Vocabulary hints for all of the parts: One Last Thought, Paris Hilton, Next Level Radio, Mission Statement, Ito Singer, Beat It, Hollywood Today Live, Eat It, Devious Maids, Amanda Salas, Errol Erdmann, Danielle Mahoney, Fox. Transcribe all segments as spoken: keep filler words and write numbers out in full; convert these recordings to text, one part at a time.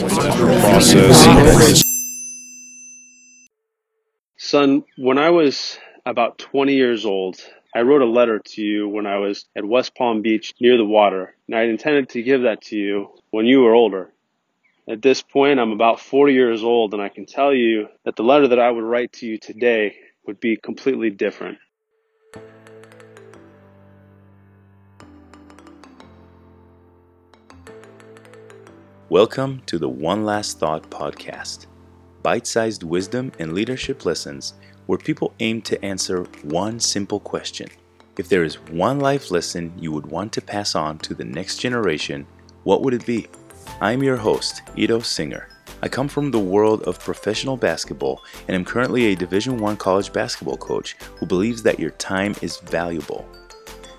process. Son, when I was about twenty years old, I wrote a letter to you when I was at West Palm Beach near the water, and I intended to give that to you when you were older. At this point, I'm about forty years old, and I can tell you that the letter that I would write to you today would be completely different. Welcome to the One Last Thought podcast, bite-sized wisdom and leadership lessons where people aim to answer one simple question. If there is one life lesson you would want to pass on to the next generation, what would it be? I'm your host, Ito Singer. I come from the world of professional basketball and am currently a Division one college basketball coach who believes that your time is valuable.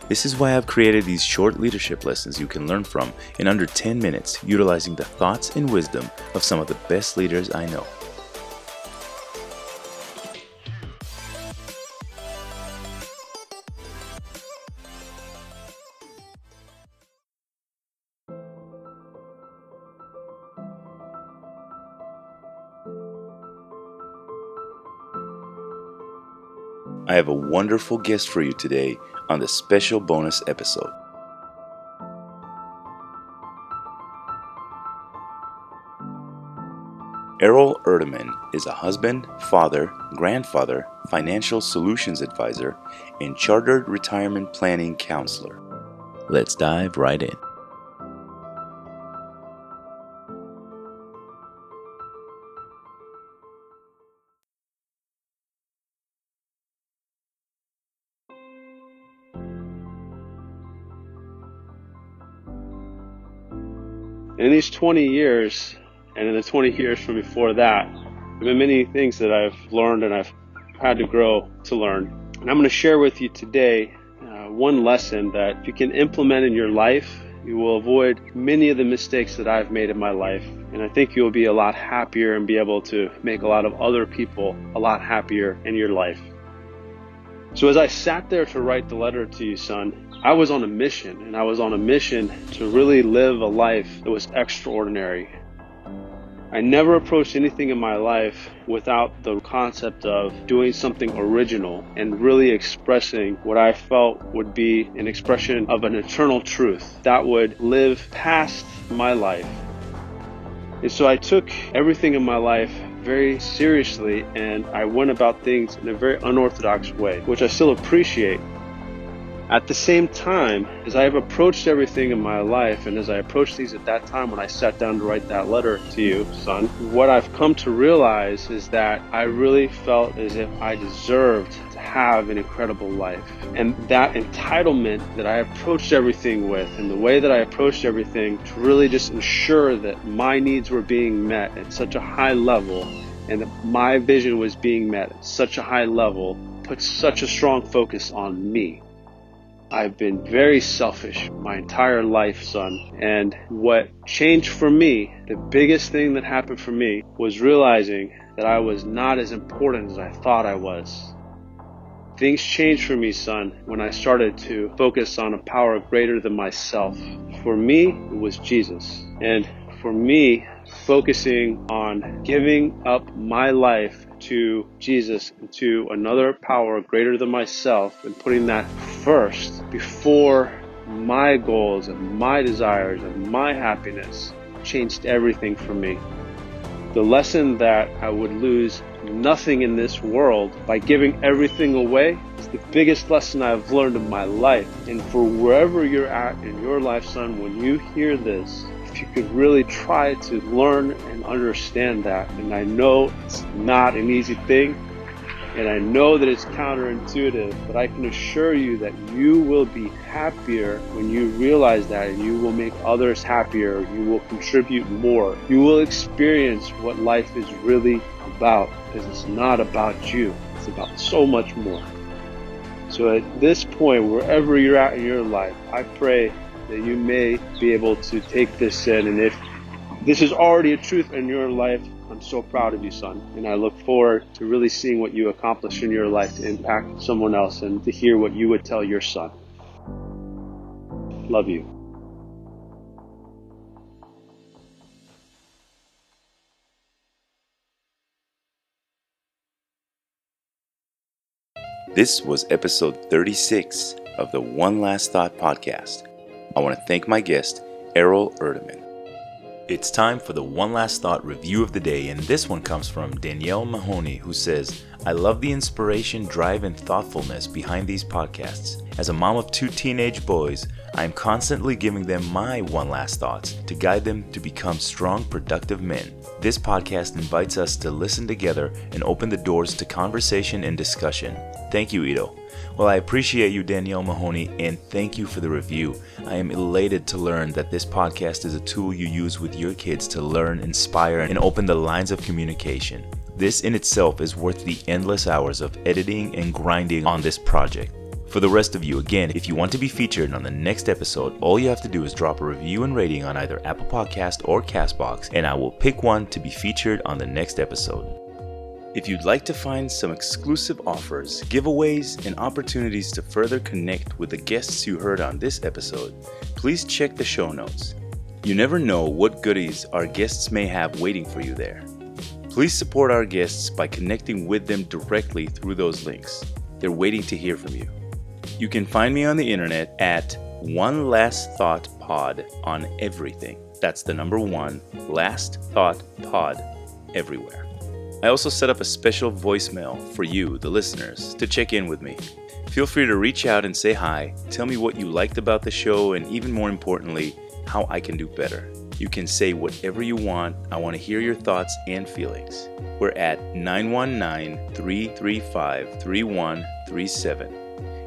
This is why I've created these short leadership lessons you can learn from in under ten minutes, utilizing the thoughts and wisdom of some of the best leaders I know. I have a wonderful guest for you today on this special bonus episode. Errol Erdmann is a husband, father, grandfather, financial solutions advisor, and chartered retirement planning counselor. Let's dive right in. In these twenty years, and in the twenty years from before that, there have been many things that I've learned and I've had to grow to learn. And I'm going to share with you today uh, one lesson that if you can implement in your life, you will avoid many of the mistakes that I've made in my life. And I think you'll be a lot happier and be able to make a lot of other people a lot happier in your life. So as I sat there to write the letter to you, son, I was on a mission, and I was on a mission to really live a life that was extraordinary. I never approached anything in my life without the concept of doing something original and really expressing what I felt would be an expression of an eternal truth that would live past my life. And so I took everything in my life very seriously, and I went about things in a very unorthodox way, which I still appreciate. At the same time, as I have approached everything in my life, and as I approached these at that time when I sat down to write that letter to you, son, what I've come to realize is that I really felt as if I deserved to have an incredible life. And that entitlement that I approached everything with, and the way that I approached everything to really just ensure that my needs were being met at such a high level, and that my vision was being met at such a high level, put such a strong focus on me. I've been very selfish my entire life, son. And what changed for me, the biggest thing that happened for me, was realizing that I was not as important as I thought I was. Things changed for me, son, when I started to focus on a power greater than myself. For me, it was Jesus. And for me, focusing on giving up my life to Jesus, to another power greater than myself, and putting that first before my goals and my desires and my happiness changed everything for me. The lesson that I would lose nothing in this world by giving everything away is the biggest lesson I've learned in my life. And for wherever you're at in your life, son, when you hear this, you could really try to learn and understand that. And I know it's not an easy thing, and I know that it's counterintuitive, but I can assure you that you will be happier when you realize that, and you will make others happier. You will contribute more. You will experience what life is really about, because it's not about you. It's about so much more. So at this point, wherever you're at in your life, I pray that you may be able to take this in. And if this is already a truth in your life, I'm so proud of you, son. And I look forward to really seeing what you accomplish in your life to impact someone else and to hear what you would tell your son. Love you. This was episode thirty-six of the One Last Thought podcast. I want to thank my guest, Errol Erdmann. It's time for the One Last Thought review of the day, and this one comes from Danielle Mahoney, who says, I love the inspiration, drive, and thoughtfulness behind these podcasts. As a mom of two teenage boys, I am constantly giving them my one last thoughts to guide them to become strong, productive men. This podcast invites us to listen together and open the doors to conversation and discussion. Thank you, Ito. Well, I appreciate you, Danielle Mahoney, and thank you for the review. I am elated to learn that this podcast is a tool you use with your kids to learn, inspire, and open the lines of communication. This in itself is worth the endless hours of editing and grinding on this project. For the rest of you, again, if you want to be featured on the next episode, all you have to do is drop a review and rating on either Apple Podcast or CastBox, and I will pick one to be featured on the next episode. If you'd like to find some exclusive offers, giveaways, and opportunities to further connect with the guests you heard on this episode, please check the show notes. You never know what goodies our guests may have waiting for you there. Please support our guests by connecting with them directly through those links. They're waiting to hear from you. You can find me on the internet at One Last Thought Pod on everything. That's the number one, Last Thought Pod, everywhere. I also set up a special voicemail for you, the listeners, to check in with me. Feel free to reach out and say hi, tell me what you liked about the show, and even more importantly, how I can do better. You can say whatever you want. I want to hear your thoughts and feelings. We're at nine one nine, three three five, three one three seven.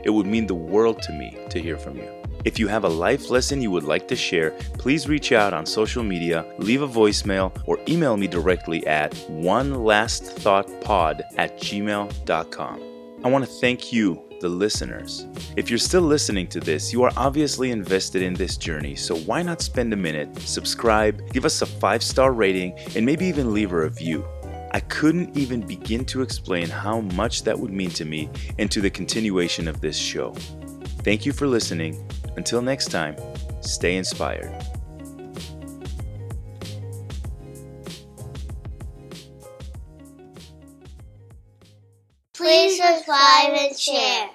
It would mean the world to me to hear from you. If you have a life lesson you would like to share, please reach out on social media, leave a voicemail, or email me directly at one last thought pod at gmail dot com. I want to thank you, the listeners. If you're still listening to this, you are obviously invested in this journey, so why not spend a minute, subscribe, give us a five-star rating, and maybe even leave a review. I couldn't even begin to explain how much that would mean to me and to the continuation of this show. Thank you for listening. Until next time, stay inspired. Please subscribe and share.